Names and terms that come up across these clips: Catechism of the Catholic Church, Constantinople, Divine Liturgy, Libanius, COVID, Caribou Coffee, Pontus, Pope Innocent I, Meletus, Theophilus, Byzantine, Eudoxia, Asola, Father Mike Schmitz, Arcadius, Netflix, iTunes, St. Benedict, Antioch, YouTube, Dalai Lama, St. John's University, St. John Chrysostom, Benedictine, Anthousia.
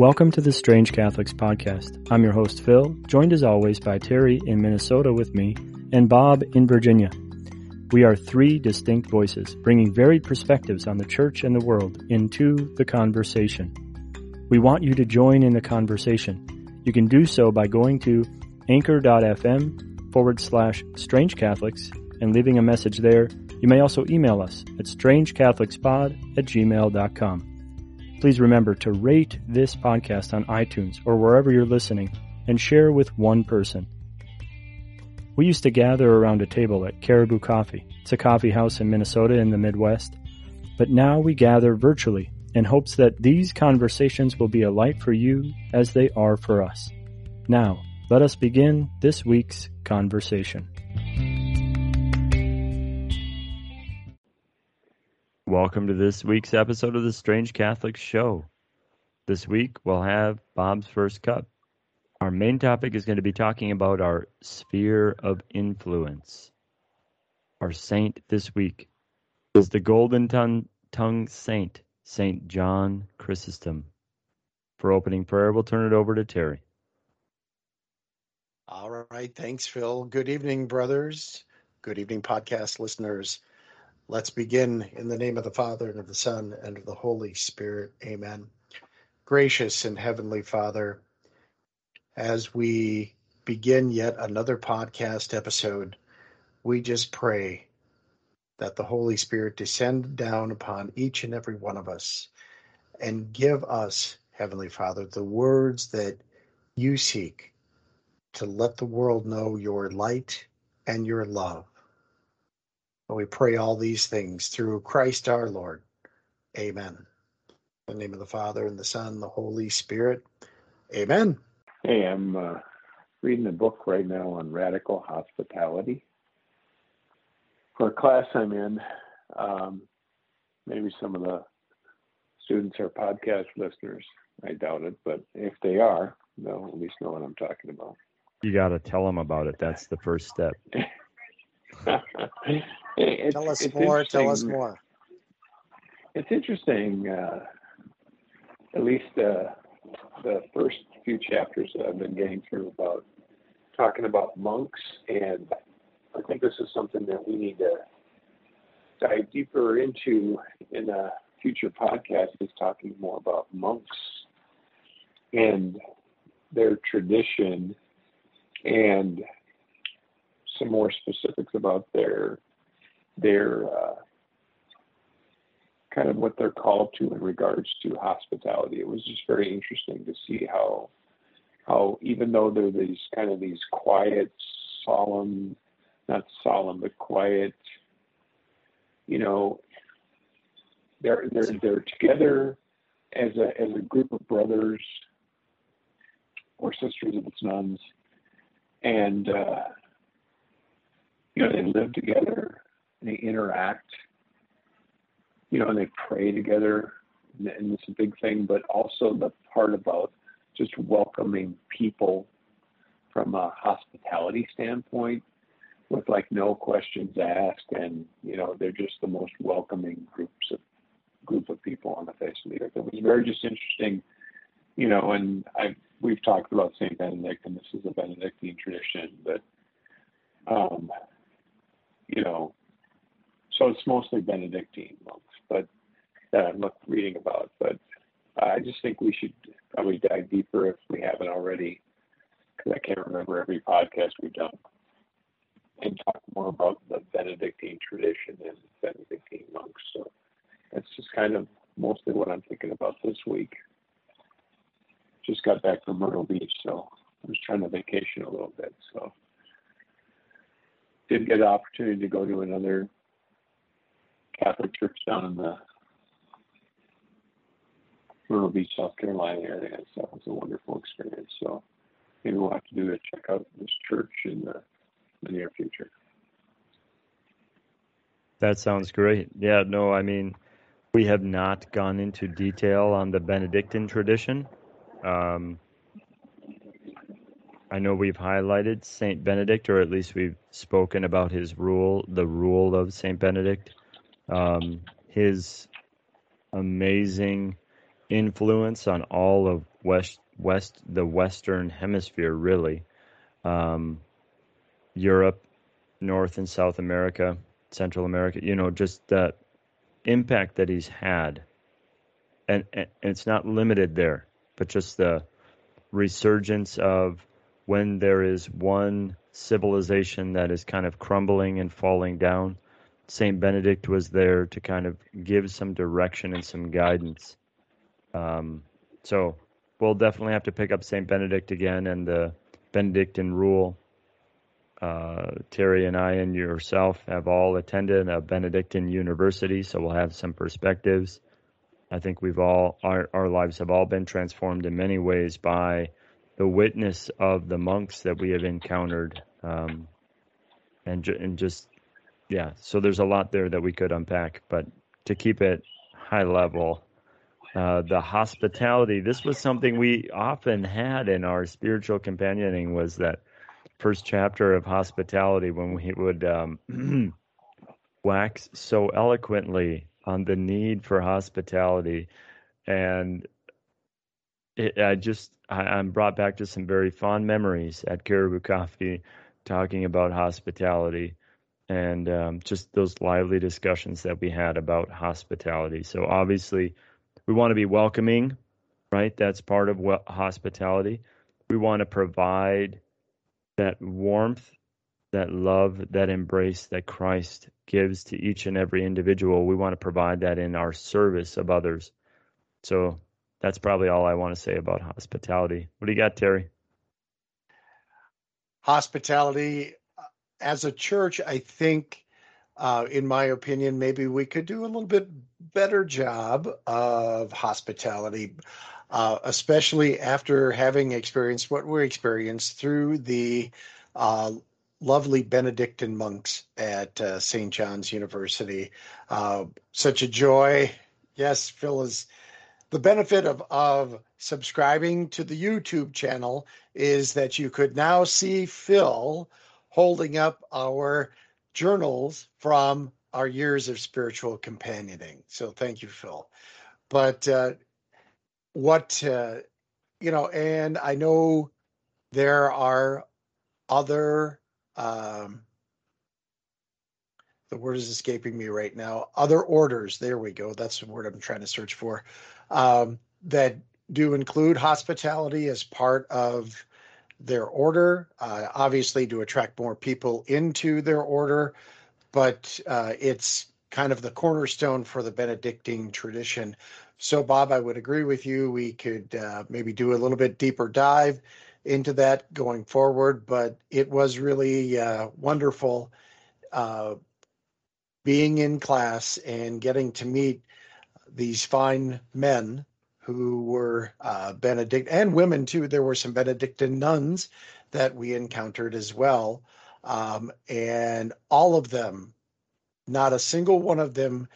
Welcome to the Strange Catholics podcast. I'm your host, Phil, joined as always by Terry in Minnesota with me and Bob in Virginia. We are three distinct voices, bringing varied perspectives on the church and the world into the conversation. We want you to join in the conversation. You can do so by going to anchor.fm/Strange Catholics and leaving a message there. You may also email us at strangecatholicspod@gmail.com. Please remember to rate this podcast on iTunes or wherever you're listening and share with one person. We used to gather around a table at Caribou Coffee. It's a coffee house in Minnesota in the Midwest. But now we gather virtually in hopes that these conversations will be a light for you as they are for us. Now, let us begin this week's conversation. Welcome to this week's episode of the Strange Catholics Show. This week, we'll have Bob's First Cup. Our main topic is going to be talking about our sphere of influence. Our saint this week is the Golden Tongue Saint, St. John Chrysostom. For opening prayer, we'll turn it over to Terry. All right. Thanks, Phil. Good evening, brothers. Good evening, podcast listeners. Let's begin in the name of the Father, and of the Son, and of the Holy Spirit. Amen. Gracious and Heavenly Father, as we begin yet another podcast episode, we just pray that the Holy Spirit descend down upon each and every one of us and give us, Heavenly Father, the words that you seek to let the world know your light and your love. We pray all these things through Christ our Lord. Amen. In the name of the Father, and the Son, and the Holy Spirit. Amen. Hey, I'm reading a book right now on radical hospitality for a class I'm in. Maybe some of the students are podcast listeners. I doubt it, but if they are, they'll at least know what I'm talking about. You got to tell them about it. That's the first step. Tell us more. It's interesting, at least the first few chapters that I've been getting through about talking about monks, and I think this is something that we need to dive deeper into in a future podcast, is talking more about monks and their tradition and some more specifics about their kind of what they're called to in regards to hospitality. It was just very interesting to see how even though they're these quiet, not solemn, but quiet, they're together as a group of brothers or sisters of its nuns, and they live together, and they interact, and they pray together, and it's a big thing, but also the part about just welcoming people from a hospitality standpoint with no questions asked, and, they're just the most welcoming group of people on the face of the earth. It was very just interesting, and we've talked about St. Benedict, and this is a Benedictine tradition, but so it's mostly Benedictine monks, but that I'm reading about. But I just think we should probably dive deeper if we haven't already, because I can't remember every podcast we've done, and talk more about the Benedictine tradition and Benedictine monks. So that's just kind of mostly what I'm thinking about this week. Just got back from Myrtle Beach, so I was trying to vacation a little bit, so. Did get an opportunity to go to another Catholic church down in the Myrtle Beach, South Carolina area. So it was a wonderful experience. So maybe we'll have to do a check out this church in the near future. That sounds great. Yeah, no, I mean, we have not gone into detail on the Benedictine tradition. I know we've highlighted St. Benedict, or at least we've spoken about his rule, the rule of St. Benedict, his amazing influence on all of the Western Hemisphere, really. Europe, North and South America, Central America, you know, just the impact that he's had. And it's not limited there, but just the resurgence of when there is one civilization that is kind of crumbling and falling down. St. Benedict was there to kind of give some direction and some guidance. So we'll definitely have to pick up St. Benedict again and the Benedictine rule. Terry and I and yourself have all attended a Benedictine university, so we'll have some perspectives. I think we've all, our lives have all been transformed in many ways by the witness of the monks that we have encountered. Yeah, so there's a lot there that we could unpack, but to keep it high level, the hospitality, this was something we often had in our spiritual companioning, was that first chapter of hospitality when we would wax so eloquently on the need for hospitality. And I'm brought back to some very fond memories at Caribou Coffee talking about hospitality. And just those lively discussions that we had about hospitality. So obviously, we want to be welcoming, right? That's part of hospitality. We want to provide that warmth, that love, that embrace that Christ gives to each and every individual. We want to provide that in our service of others. So that's probably all I want to say about hospitality. What do you got, Terry? Hospitality. As a church, I think, in my opinion, maybe we could do a little bit better job of hospitality, especially after having experienced what we experienced through the lovely Benedictine monks at St. John's University. Such a joy. Yes, Phil is... The benefit of subscribing to the YouTube channel is that you could now see Phil holding up our journals from our years of spiritual companioning. So thank you, Phil. But and I know there are other, the word is escaping me right now, other orders, there we go, that's the word I'm trying to search for, that do include hospitality as part of their order, obviously to attract more people into their order, but it's kind of the cornerstone for the Benedictine tradition. So, Bob, I would agree with you. We could maybe do a little bit deeper dive into that going forward, but it was really wonderful being in class and getting to meet these fine men who were Benedict, and women too. There were some Benedictine nuns that we encountered as well. And all of them, not a single one of them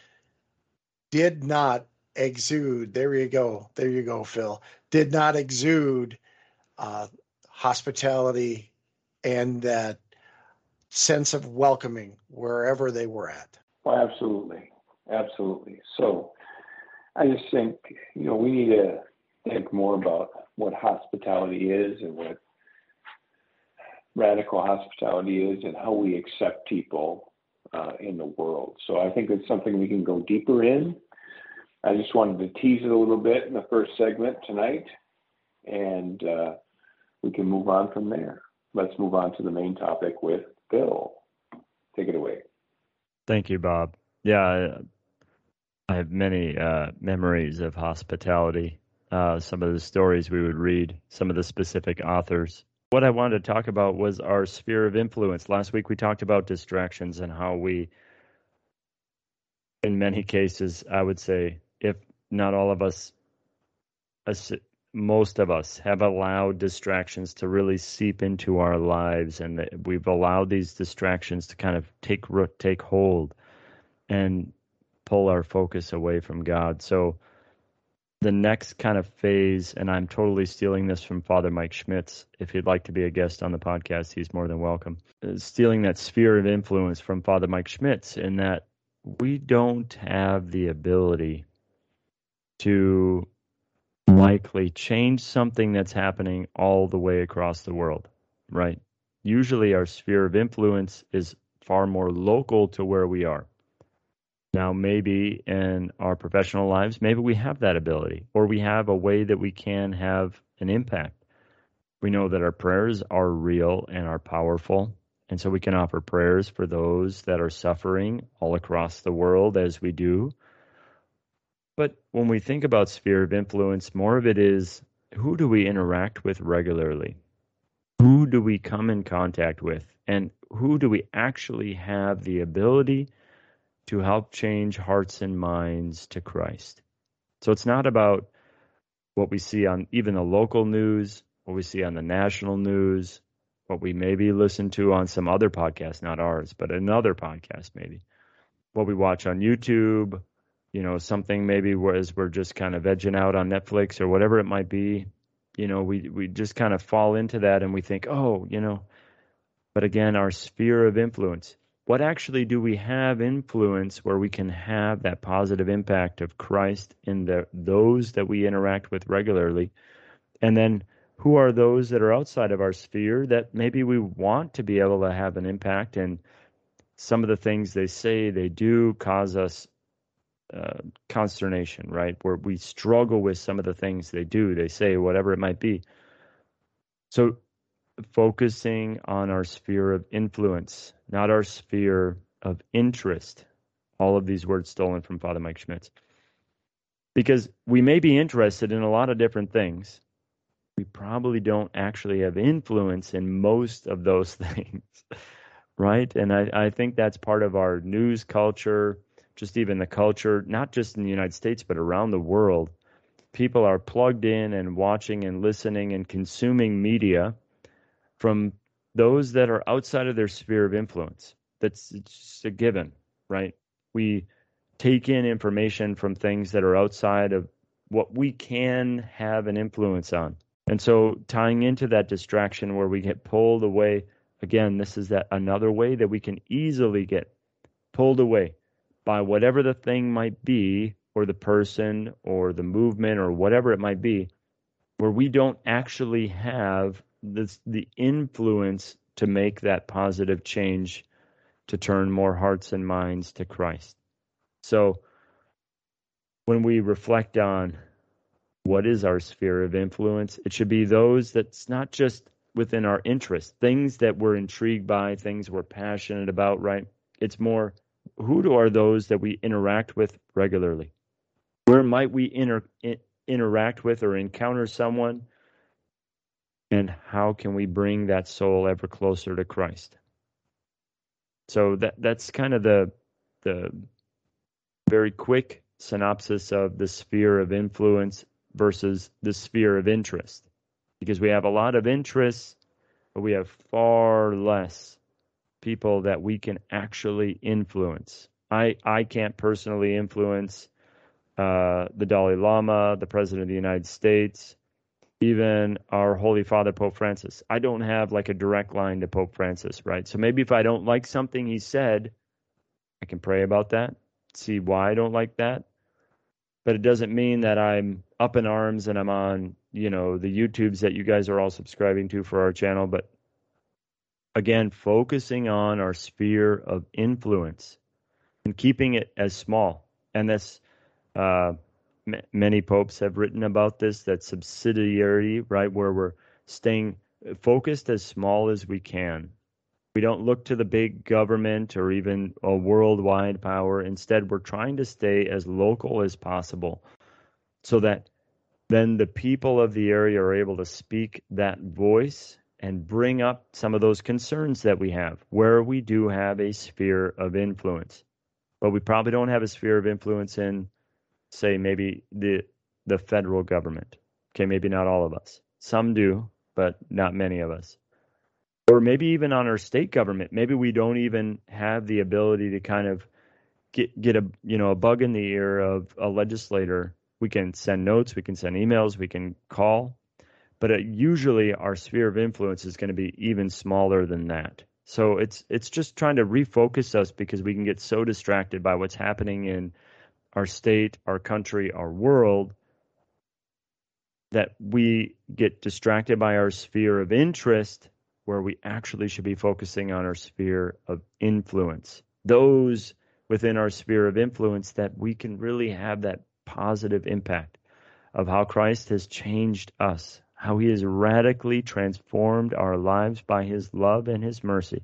did not exude. There you go. There you go, Phil. Did not exude hospitality and that sense of welcoming wherever they were at. Well, absolutely. Absolutely. So, I just think, you know, we need to think more about what hospitality is and what radical hospitality is and how we accept people in the world. So I think it's something we can go deeper in. I just wanted to tease it a little bit in the first segment tonight, and we can move on from there. Let's move on to the main topic with Bill. Take it away. Thank you, Bob. Yeah, I have many memories of hospitality, some of the stories we would read, some of the specific authors. What I wanted to talk about was our sphere of influence. Last week we talked about distractions and how we, in many cases, I would say, if not all of us, most of us have allowed distractions to really seep into our lives, and that we've allowed these distractions to kind of take root, take hold, and pull our focus away from God. So the next kind of phase, and I'm totally stealing this from Father Mike Schmitz. If you'd like to be a guest on the podcast, he's more than welcome. Stealing that sphere of influence from Father Mike Schmitz, in that we don't have the ability to likely change something that's happening all the way across the world, right? Usually our sphere of influence is far more local to where we are. Now, maybe in our professional lives, maybe we have that ability, or we have a way that we can have an impact. We know that our prayers are real and are powerful, and so we can offer prayers for those that are suffering all across the world as we do. But when we think about sphere of influence, more of it is, who do we interact with regularly? Who do we come in contact with? And who do we actually have the ability to help change hearts and minds to Christ? So it's not about what we see on even the local news, what we see on the national news, what we maybe listen to on some other podcast, not ours, but another podcast maybe, what we watch on YouTube, you know, something maybe as we're just kind of vegging out on Netflix or whatever it might be. You know, we just kind of fall into that and we think, oh, you know, but again, our sphere of influence. What actually do we have influence where we can have that positive impact of Christ in those that we interact with regularly? And then who are those that are outside of our sphere that maybe we want to be able to have an impact, and some of the things they say, they do cause us consternation, right? Where we struggle with some of the things they do, they say, whatever it might be. So focusing on our sphere of influence, not our sphere of interest. All of these words stolen from Father Mike Schmitz. Because we may be interested in a lot of different things. We probably don't actually have influence in most of those things, right? And I think that's part of our news culture, just even the culture, not just in the United States, but around the world. People are plugged in and watching and listening and consuming media from those that are outside of their sphere of influence. That's just a given, right? We take in information from things that are outside of what we can have an influence on. And so tying into that distraction where we get pulled away, again, this is that another way that we can easily get pulled away by whatever the thing might be, or the person, or the movement, or whatever it might be, where we don't actually have the influence to make that positive change, to turn more hearts and minds to Christ. So when we reflect on what is our sphere of influence, it should be those that's not just within our interest, things that we're intrigued by, things we're passionate about, right? It's more, who are those that we interact with regularly? Where might we interact with or encounter someone? And how can we bring that soul ever closer to Christ? So that's kind of the very quick synopsis of the sphere of influence versus the sphere of interest. Because we have a lot of interests, but we have far less people that we can actually influence. I can't personally influence the Dalai Lama, the President of the United States, even our Holy Father, Pope Francis. I don't have like a direct line to Pope Francis, right? So maybe if I don't like something he said, I can pray about that, see why I don't like that. But it doesn't mean that I'm up in arms and I'm on, you know, the YouTubes that you guys are all subscribing to for our channel. But again, focusing on our sphere of influence and keeping it as small. And this, many popes have written about this, that subsidiarity, right, where we're staying focused as small as we can. We don't look to the big government or even a worldwide power. Instead, we're trying to stay as local as possible so that then the people of the area are able to speak that voice and bring up some of those concerns that we have, where we do have a sphere of influence. But we probably don't have a sphere of influence in, say, maybe the federal government. Okay, maybe not all of us. Some do, but not many of us. Or maybe even on our state government. Maybe we don't even have the ability to kind of get a, you know, a bug in the ear of a legislator. We can send notes, we can send emails, we can call, but usually our sphere of influence is going to be even smaller than that. So it's just trying to refocus us, because we can get so distracted by what's happening in our state, our country, our world, that we get distracted by our sphere of interest, where we actually should be focusing on our sphere of influence. Those within our sphere of influence that we can really have that positive impact of how Christ has changed us, how he has radically transformed our lives by his love and his mercy,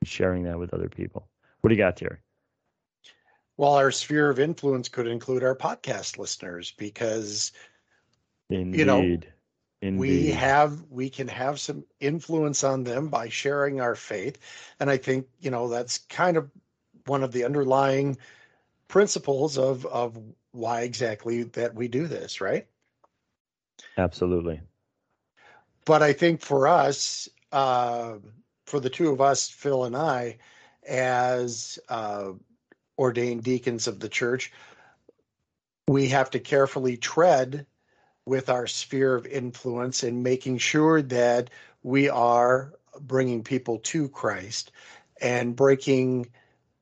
and sharing that with other people. What do you got, Terry? Well, our sphere of influence could include our podcast listeners, because indeed, you know, indeed, we can have some influence on them by sharing our faith. And I think, you know, that's kind of one of the underlying principles of why exactly that we do this, right? Absolutely. But I think for us, for the two of us, Phil and I, as ordained deacons of the church, we have to carefully tread with our sphere of influence and making sure that we are bringing people to Christ and breaking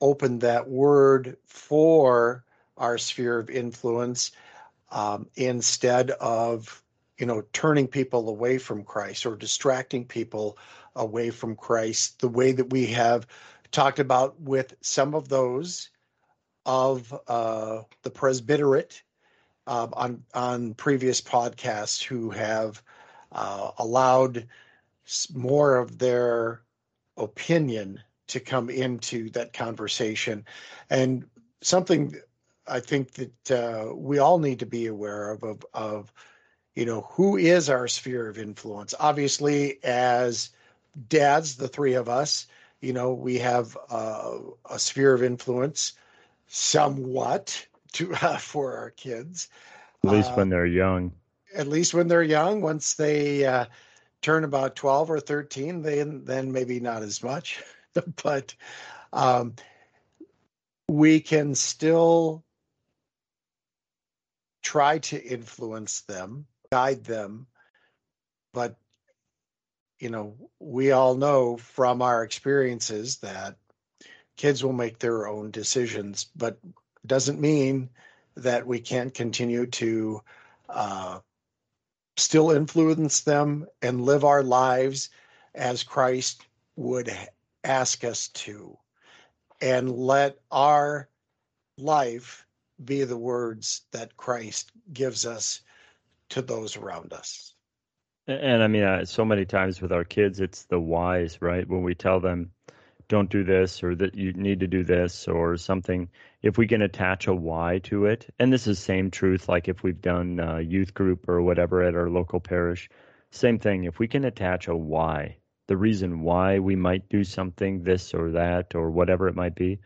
open that word for our sphere of influence, instead of, you know, turning people away from Christ or distracting people away from Christ, the way that we have talked about with some of those of the presbyterate on previous podcasts, who have allowed more of their opinion to come into that conversation. And something I think that we all need to be aware of, you know, who is our sphere of influence. Obviously, as dads, the three of us, you know, we have a sphere of influence somewhat for our kids. At least when they're young. At least when they're young. Once they turn about 12 or 13, then maybe not as much. But we can still try to influence them, guide them. But, you know, we all know from our experiences that kids will make their own decisions, but doesn't mean that we can't continue to still influence them and live our lives as Christ would ask us to, and let our life be the words that Christ gives us to those around us. And I mean, so many times with our kids, it's the whys, right? When we tell them, don't do this, or that you need to do this or something, if we can attach a why to it. And this is same truth, like if we've done a youth group or whatever at our local parish, same thing. If we can attach a why, the reason why we might do something, this or that or whatever it might be,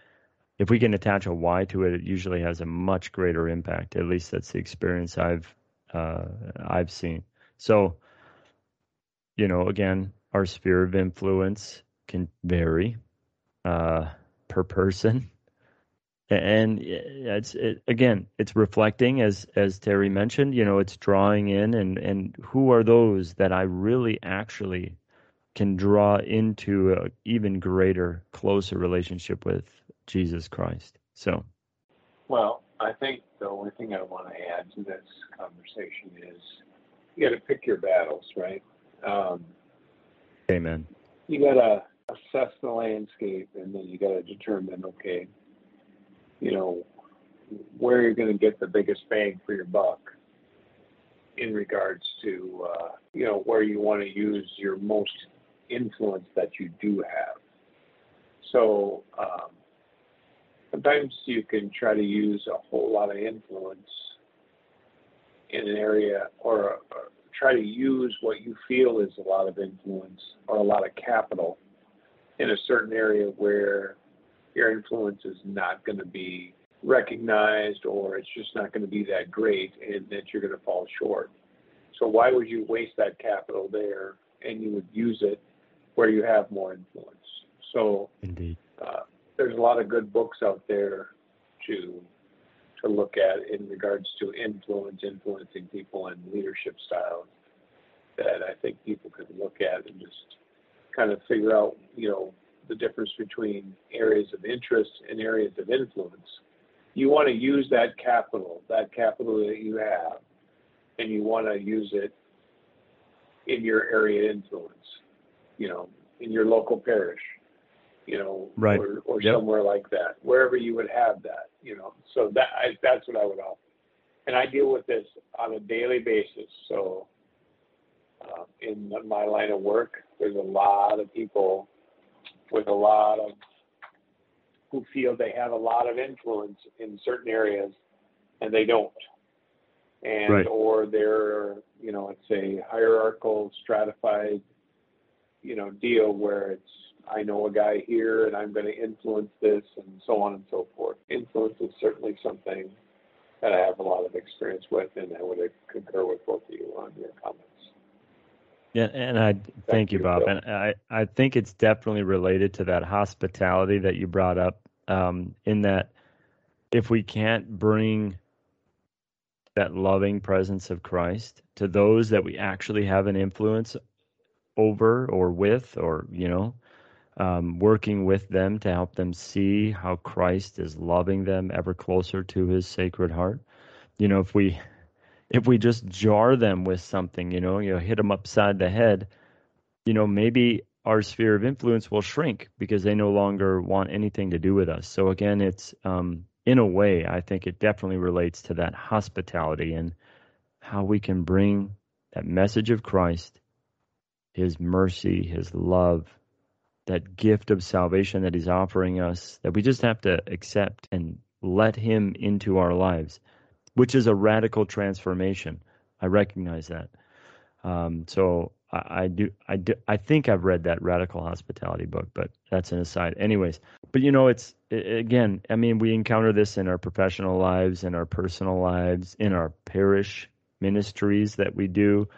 if we can attach a why to it, it usually has a much greater impact. At least that's the experience I've seen. So, you know, again, our sphere of influence can vary per person, and it's reflecting, as Terry mentioned. You know, it's drawing in and who are those that I really actually can draw into an even greater, closer relationship with Jesus Christ. So, well, I think the only thing I want to add to this conversation is you got to pick your battles, right? Amen. You got to assess the landscape, and then you got to determine, okay, you know, where you're going to get the biggest bang for your buck in regards to, you know, where you want to use your most influence that you do have. So sometimes you can try to use a whole lot of influence in an area, or try to use what you feel is a lot of influence or a lot of capital in a certain area where your influence is not going to be recognized, or it's just not going to be that great, and that you're going to fall short. So why would you waste that capital there, and you would use it where you have more influence? So indeed, there's a lot of good books out there to look at in regards to influencing people and leadership styles that I think people could look at and just kind of figure out, you know, the difference between areas of interest and areas of influence. You want to use that capital that you have and you want to use it in your area of influence, you know, in your local parish, you know, right. or yep. somewhere like that, wherever you would have that, you know. So that's what I would offer. And I deal with this on a daily basis. So in my line of work, there's a lot of people who feel they have a lot of influence in certain areas and they don't. And, right. or they're, you know, it's a hierarchical, stratified, you know, deal where it's, I know a guy here and I'm going to influence this and so on and so forth. Influence is certainly something that I have a lot of experience with, and I would concur with both of you on your comments. Yeah, and I thank you, Bob. And I think it's definitely related to that hospitality that you brought up, in that if we can't bring that loving presence of Christ to those that we actually have an influence over or with, or, you know, working with them to help them see how Christ is loving them ever closer to his sacred heart. You know, if we just jar them with something, you know, hit them upside the head, you know, maybe our sphere of influence will shrink because they no longer want anything to do with us. So again, it's, in a way, I think it definitely relates to that hospitality and how we can bring that message of Christ, his mercy, his love, that gift of salvation that he's offering us, that we just have to accept and let him into our lives, which is a radical transformation. I recognize that. So I think I've read that Radical Hospitality book, but that's an aside. Anyways, but you know, it's, again, I mean, we encounter this in our professional lives, in our personal lives, in our parish ministries that we do.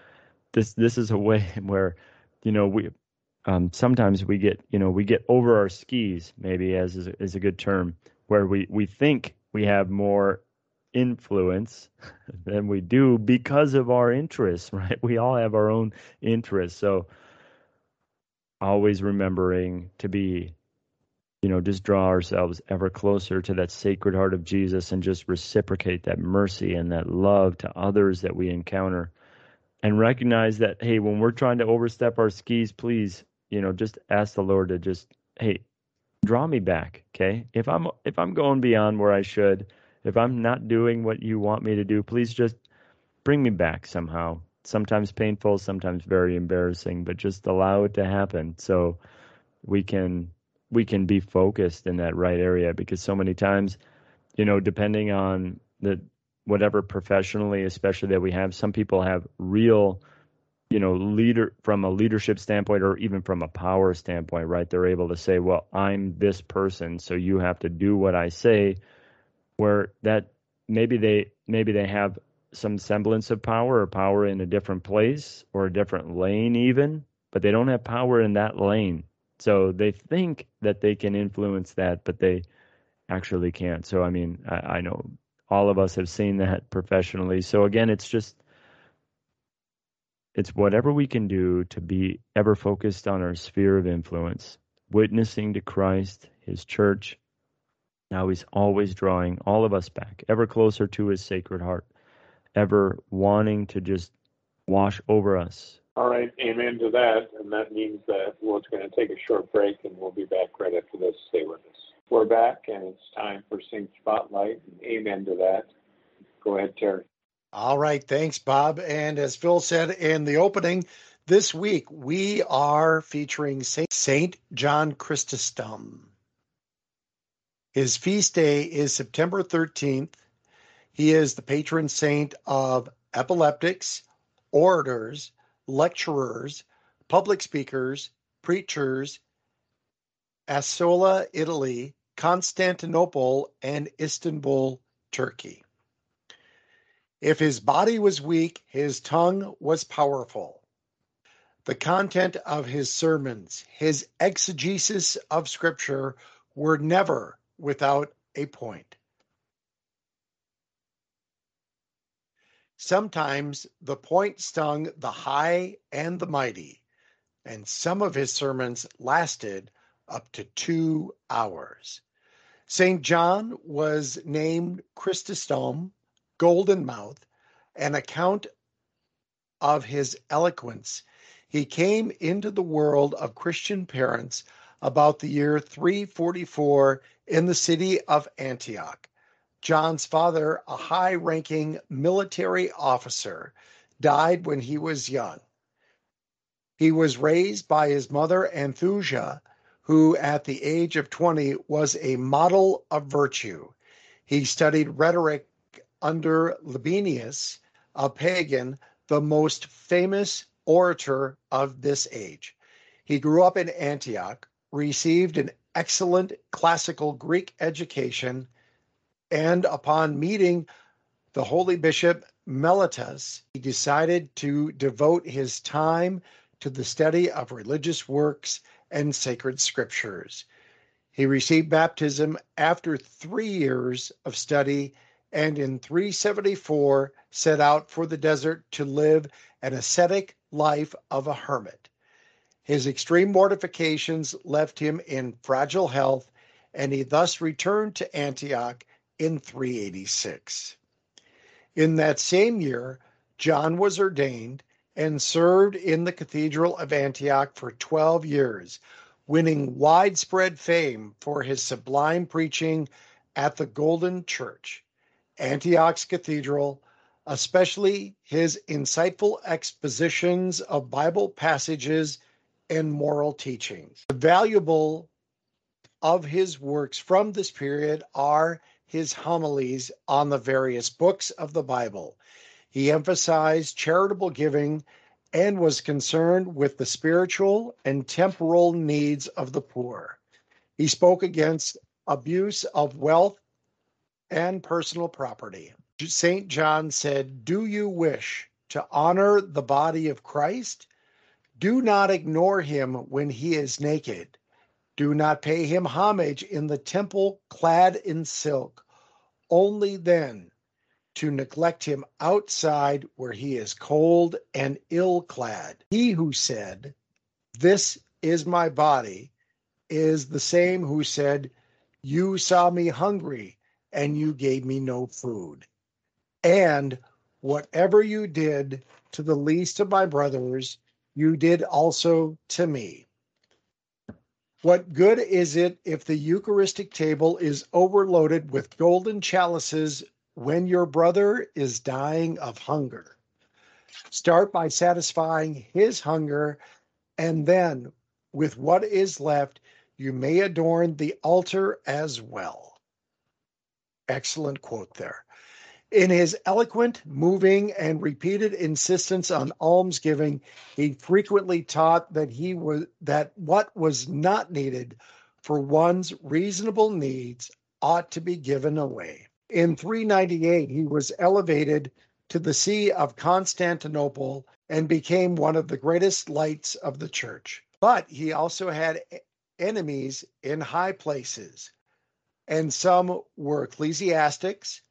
This is a way where, you know, we sometimes we get over our skis, maybe as is a good term, where we think we have more influence than we do because of our interests, right? We all have our own interests. So always remembering to be, you know, just draw ourselves ever closer to that sacred heart of Jesus and just reciprocate that mercy and that love to others that we encounter, and recognize that, hey, when we're trying to overstep our skis, please, you know, just ask the Lord to just, hey, draw me back. Okay. If I'm going beyond where I should, if I'm not doing what you want me to do, please just bring me back somehow. Sometimes painful, sometimes very embarrassing, but just allow it to happen so we can be focused in that right area. Because so many times, you know, depending on whatever professionally, especially that we have, some people have real, you know, leader from a leadership standpoint or even from a power standpoint, right? They're able to say, well, I'm this person, so you have to do what I say, where that maybe they have some semblance of power or power in a different place or a different lane even, but they don't have power in that lane. So they think that they can influence that, but they actually can't. So, I mean, I know all of us have seen that professionally. So again, it's whatever we can do to be ever focused on our sphere of influence, witnessing to Christ, his church. Now he's always drawing all of us back, ever closer to his sacred heart, ever wanting to just wash over us. All right, amen to that. And that means that we're going to take a short break, and we'll be back right after this. Stay with us. We're back, and it's time for Sync Spotlight. Amen to that. Go ahead, Terry. All right, thanks, Bob. And as Phil said in the opening, this week we are featuring St. John Chrysostom. His feast day is September 13th. He is the patron saint of epileptics, orators, lecturers, public speakers, preachers, Asola, Italy, Constantinople, and Istanbul, Turkey. If his body was weak, his tongue was powerful. The content of his sermons, his exegesis of Scripture, were never without a point. Sometimes the point stung the high and the mighty, and some of his sermons lasted up to 2 hours. St. John was named Chrysostom, Golden Mouth, and account of his eloquence. He came into the world of Christian parents about the year 344 in the city of Antioch. John's father, a high-ranking military officer, died when he was young. He was raised by his mother, Anthousia, who at the age of 20 was a model of virtue. He studied rhetoric under Libanius, a pagan, the most famous orator of this age. He grew up in Antioch, received an excellent classical Greek education, and upon meeting the holy bishop Meletus, he decided to devote his time to the study of religious works and sacred scriptures. He received baptism after 3 years of study, and in 374 set out for the desert to live an ascetic life of a hermit. His extreme mortifications left him in fragile health, and he thus returned to Antioch in 386. In that same year, John was ordained and served in the Cathedral of Antioch for 12 years, winning widespread fame for his sublime preaching at the Golden Church, Antioch's Cathedral, especially his insightful expositions of Bible passages and moral teachings. The valuable of his works from this period are his homilies on the various books of the Bible. He emphasized charitable giving and was concerned with the spiritual and temporal needs of the poor. He spoke against abuse of wealth and personal property. St. John said, "Do you wish to honor the body of Christ? Do not ignore him when he is naked. Do not pay him homage in the temple clad in silk, only then to neglect him outside where he is cold and ill clad. He who said, 'This is my body,' is the same who said, 'You saw me hungry and you gave me no food.' And whatever you did to the least of my brothers, you did also to me. What good is it if the Eucharistic table is overloaded with golden chalices when your brother is dying of hunger? Start by satisfying his hunger, and then, with what is left, you may adorn the altar as well." Excellent quote there. In his eloquent, moving, and repeated insistence on almsgiving, he frequently taught that what was not needed for one's reasonable needs ought to be given away. In 398, he was elevated to the See of Constantinople and became one of the greatest lights of the church. But he also had enemies in high places, and some were ecclesiastics,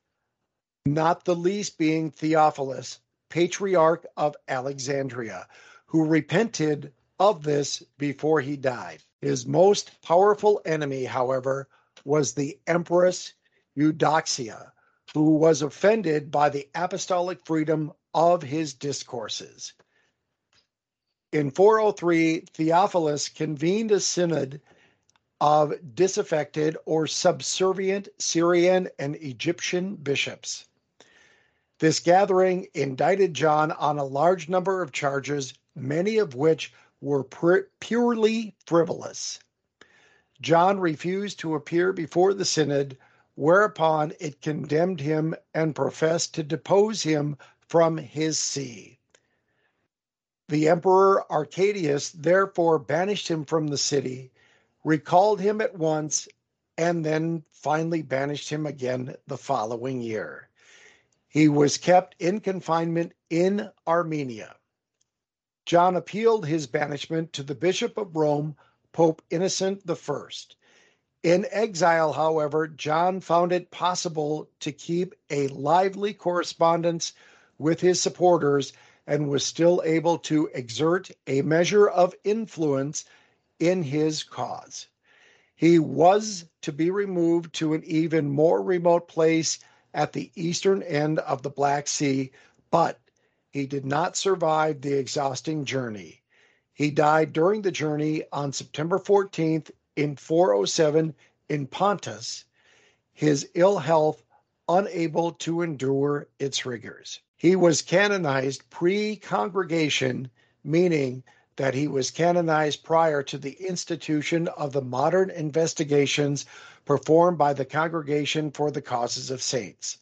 not the least being Theophilus, Patriarch of Alexandria, who repented of this before he died. His most powerful enemy, however, was the Empress Eudoxia, who was offended by the apostolic freedom of his discourses. In 403, Theophilus convened a synod of disaffected or subservient Syrian and Egyptian bishops. This gathering indicted John on a large number of charges, many of which were purely frivolous. John refused to appear before the synod, whereupon it condemned him and professed to depose him from his see. The emperor Arcadius therefore banished him from the city, recalled him at once, and then finally banished him again the following year. He was kept in confinement in Armenia. John appealed his banishment to the Bishop of Rome, Pope Innocent I. In exile, however, John found it possible to keep a lively correspondence with his supporters and was still able to exert a measure of influence in his cause. He was to be removed to an even more remote place at the eastern end of the Black Sea, but He did not survive the exhausting journey. He died during the journey on September 14th in 407 in Pontus, his ill health unable to endure its rigors. He was canonized pre-congregation, meaning that he was canonized prior to the institution of the modern investigations performed by the Congregation for the Causes of Saints.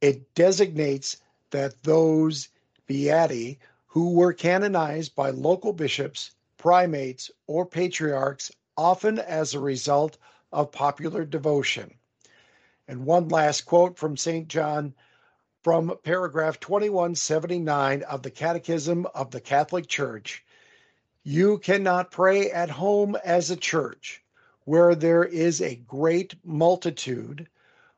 It designates that those beati who were canonized by local bishops, primates, or patriarchs, often as a result of popular devotion. And one last quote from St. John from paragraph 2179 of the Catechism of the Catholic Church. You cannot pray at home as a church where there is a great multitude,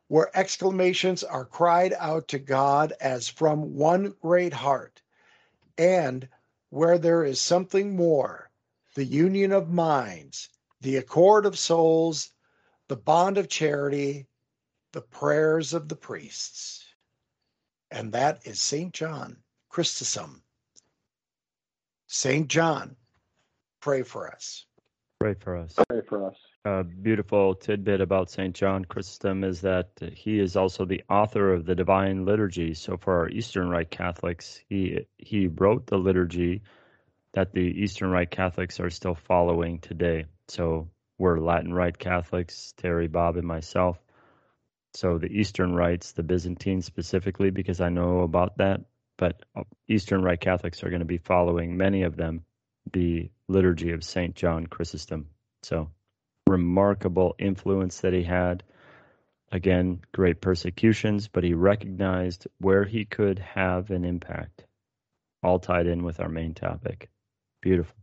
where exclamations are cried out to God as from one great heart, and where there is something more, the union of minds, the accord of souls, the bond of charity, the prayers of the priests. And that is St. John Chrysostom. St. John, pray for us. Pray for us. Pray for us. A beautiful tidbit about St. John Chrysostom is that he is also the author of the Divine Liturgy. So for our Eastern Rite Catholics, he wrote the liturgy that the Eastern Rite Catholics are still following today. So we're Latin Rite Catholics, Terry, Bob, and myself. So the Eastern Rites, the Byzantine specifically, because I know about that, but Eastern Rite Catholics are going to be following, many of them, the liturgy of St. John Chrysostom. So remarkable influence that he had. Again, great persecutions, but he recognized where he could have an impact. All tied in with our main topic. Beautiful.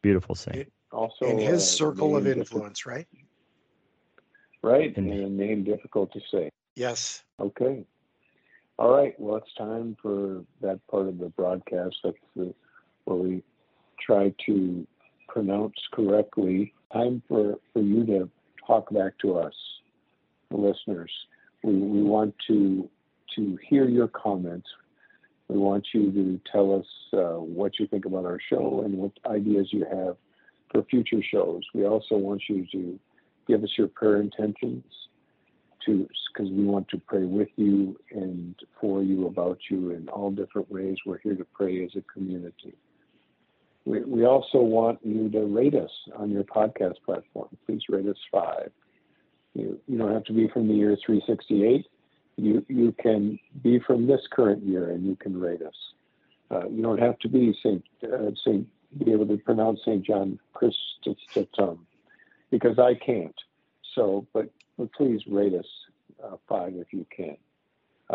Beautiful saint. It, also, in his circle of influence, right? Right, and a name difficult to say. Yes. Okay. All right, well, it's time for that part of the broadcast where we try to pronounce correctly. Time for you to talk back to us, the listeners. We want to hear your comments. We want you to tell us what you think about our show and what ideas you have for future shows. We also want you to give us your prayer intentions, because we want to pray with you and for you, about you, in all different ways. We're here to pray as a community. We also want you to rate us on your podcast platform. Please rate us 5. You don't have to be from the year 368. You can be from this current year and you can rate us. You don't have to be be able to pronounce St. John Chrysostom, because I can't. So, but please rate us 5 if you can.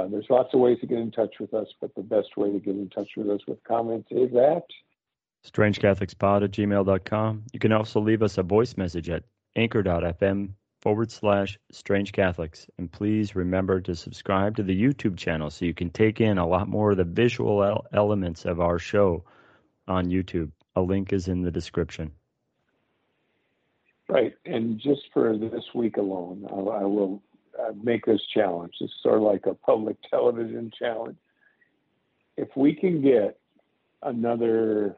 There's lots of ways to get in touch with us, but the best way to get in touch with us with comments is at StrangeCatholicspod@gmail.com. You can also leave us a voice message at anchor.fm/StrangeCatholics. And please remember to subscribe to the YouTube channel so you can take in a lot more of the visual elements of our show on YouTube. A link is in the description. Right. And just for this week alone, I will make this challenge. It's sort of like a public television challenge. If we can get another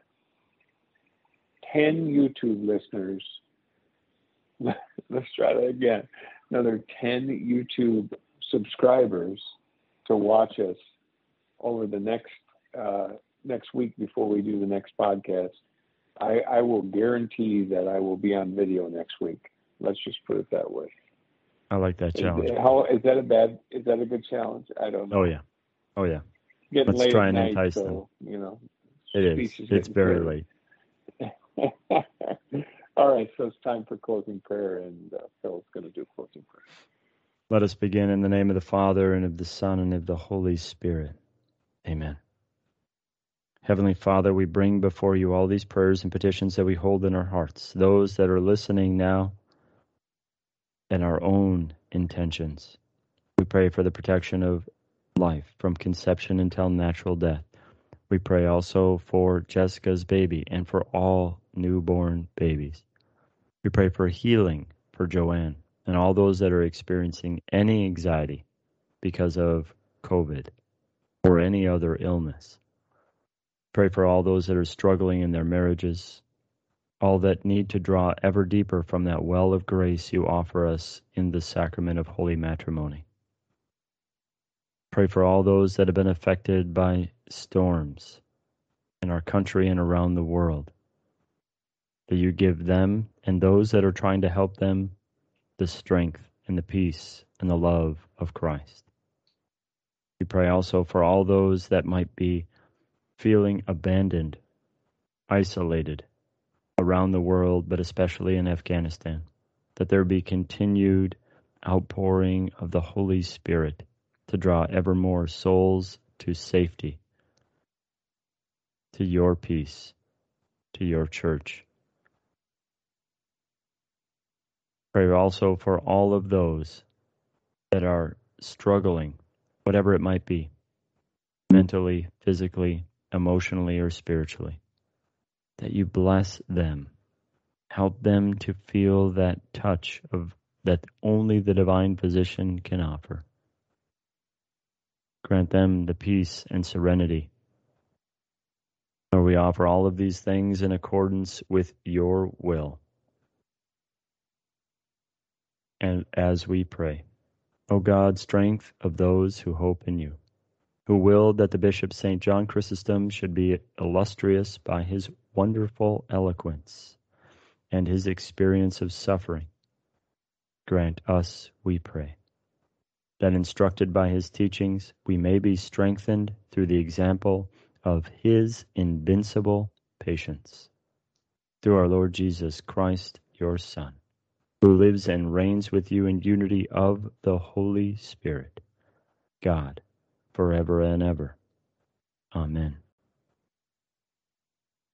10 YouTube listeners, let's try that again, another 10 YouTube subscribers to watch us over the next week before we do the next podcast, I will guarantee that I will be on video next week. Let's just put it that way. I like that challenge. Is that a good challenge? I don't know. Oh yeah. Getting let's late try and night, entice so, them. You know, it is. It's very late. All right, so it's time for closing prayer, and Phil's going to do closing prayer. Let us begin in the name of the Father, and of the Son, and of the Holy Spirit. Amen. Heavenly Father, we bring before you all these prayers and petitions that we hold in our hearts, those that are listening now, and our own intentions. We pray for the protection of life from conception until natural death. We pray also for Jessica's baby and for all newborn babies. We pray for healing for Joanne and all those that are experiencing any anxiety because of COVID. or any other illness. Pray for all those that are struggling in their marriages, all that need to draw ever deeper from that well of grace you offer us in the sacrament of holy matrimony. Pray for all those that have been affected by storms in our country and around the world, that you give them and those that are trying to help them the strength and the peace and the love of Christ. We pray also for all those that might be feeling abandoned, isolated around the world, but especially in Afghanistan, that there be continued outpouring of the Holy Spirit to draw ever more souls to safety, to your peace, to your church. Pray also for all of those that are struggling, whatever it might be, mentally, physically, emotionally, or spiritually, that you bless them, help them to feel that touch of that only the divine physician can offer. Grant them the peace and serenity. Lord, we offer all of these things in accordance with your will. And as we pray, O God, strength of those who hope in you, who willed that the Bishop St. John Chrysostom should be illustrious by his wonderful eloquence and his experience of suffering, grant us, we pray, that instructed by his teachings, we may be strengthened through the example of his invincible patience. Through our Lord Jesus Christ, your Son, who lives and reigns with you in unity of the Holy Spirit, God, forever and ever. Amen.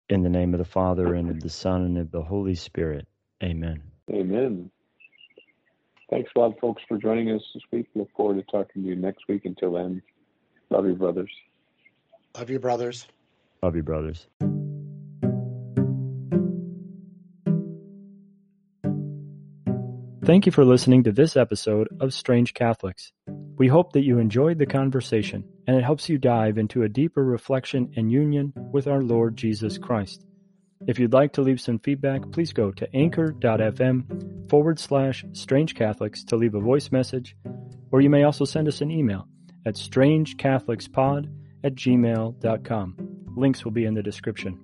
In the name of the Father, and of the Son, and of the Holy Spirit. Amen. Amen. Thanks a lot, folks, for joining us this week. Look forward to talking to you next week. Until then, love you, brothers. Love you, brothers. Love you, brothers. Thank you for listening to this episode of Strange Catholics. We hope that you enjoyed the conversation, and it helps you dive into a deeper reflection and union with our Lord Jesus Christ. If you'd like to leave some feedback, please go to anchor.fm/strangecatholics to leave a voice message, or you may also send us an email at strangecatholicspod@gmail.com. Links will be in the description.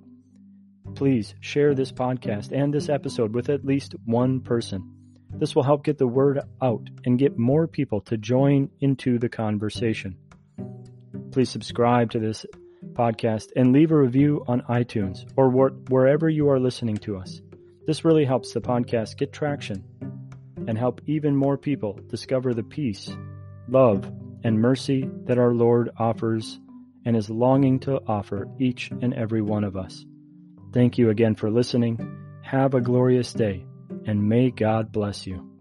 Please share this podcast and this episode with at least one person. This will help get the word out and get more people to join into the conversation. Please subscribe to this podcast and leave a review on iTunes or wherever you are listening to us. This really helps the podcast get traction and help even more people discover the peace, love, and mercy that our Lord offers and is longing to offer each and every one of us. Thank you again for listening. Have a glorious day, and may God bless you.